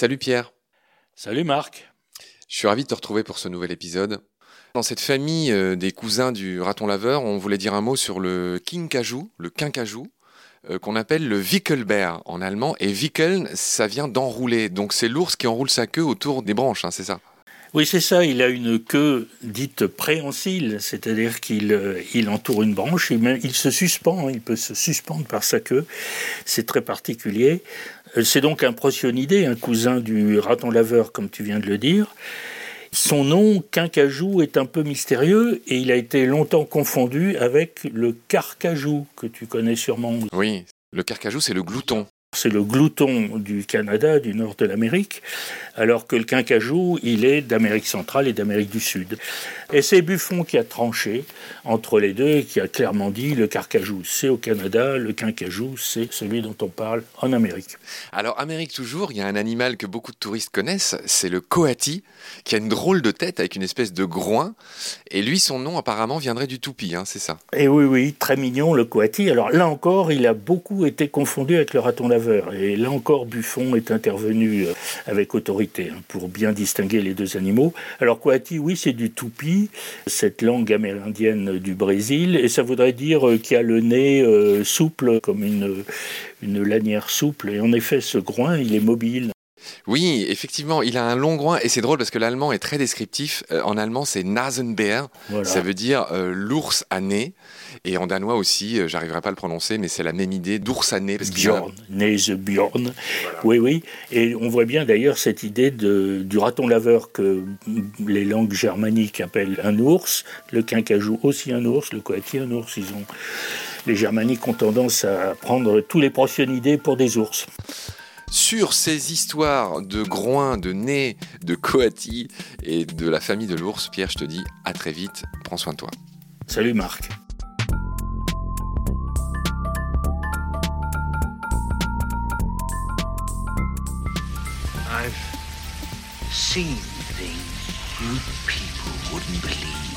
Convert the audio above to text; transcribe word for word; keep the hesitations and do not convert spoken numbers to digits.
Salut Pierre. Salut Marc. Je suis ravi de te retrouver pour ce nouvel épisode. Dans cette famille des cousins du raton laveur, on voulait dire un mot sur le quincajou, le quincajou, qu'on appelle le Wickelbär en allemand. Et Wickeln, ça vient d'enrouler. Donc c'est l'ours qui enroule sa queue autour des branches, hein, c'est ça? Oui, c'est ça. Il a une queue dite préhensile, c'est-à-dire qu'il il entoure une branche, il, il se suspend, il peut se suspendre par sa queue. C'est très particulier. C'est donc un procyonidé, un cousin du raton laveur, comme tu viens de le dire. Son nom, quincajou, est un peu mystérieux et il a été longtemps confondu avec le carcajou, que tu connais sûrement. Oui, le carcajou, c'est le glouton. C'est le glouton du Canada, du nord de l'Amérique, alors que le quincajou, il est d'Amérique centrale et d'Amérique du Sud. Et c'est Buffon qui a tranché entre les deux et qui a clairement dit le carcajou, c'est au Canada, le quincajou, c'est celui dont on parle en Amérique. Alors, Amérique toujours, il y a un animal que beaucoup de touristes connaissent, c'est le coati, qui a une drôle de tête avec une espèce de groin. Et lui, son nom, apparemment, viendrait du tupi, hein, c'est ça? Et oui, oui, très mignon, le coati. Alors là encore, il a beaucoup été confondu avec le raton laveur. Et là encore, Buffon est intervenu avec autorité pour bien distinguer les deux animaux. Alors coati, oui, c'est du tupi, cette langue amérindienne du Brésil, et ça voudrait dire qu'il a le nez euh, souple, comme une, une lanière souple. Et en effet, ce groin, il est mobile. Oui, effectivement, il a un long groin et c'est drôle parce que l'allemand est très descriptif. En allemand, c'est Nasenbär, voilà. Ça veut dire euh, l'ours à nez. Et en danois aussi, euh, j'arriverai pas à le prononcer, mais c'est la même idée d'ours à nez. Parce Björn, a... nez Björn. Voilà. Oui, oui. Et on voit bien d'ailleurs cette idée de, du raton laveur que les langues germaniques appellent un ours, le quincajou aussi un ours, le coati un ours. Ils ont... Les germaniques ont tendance à prendre tous les procyonidés pour des ours. Sur ces histoires de groin, de nez, de coati et de la famille de l'ours, Pierre, je te dis à très vite, prends soin de toi. Salut Marc. I've seen things you people wouldn't believe.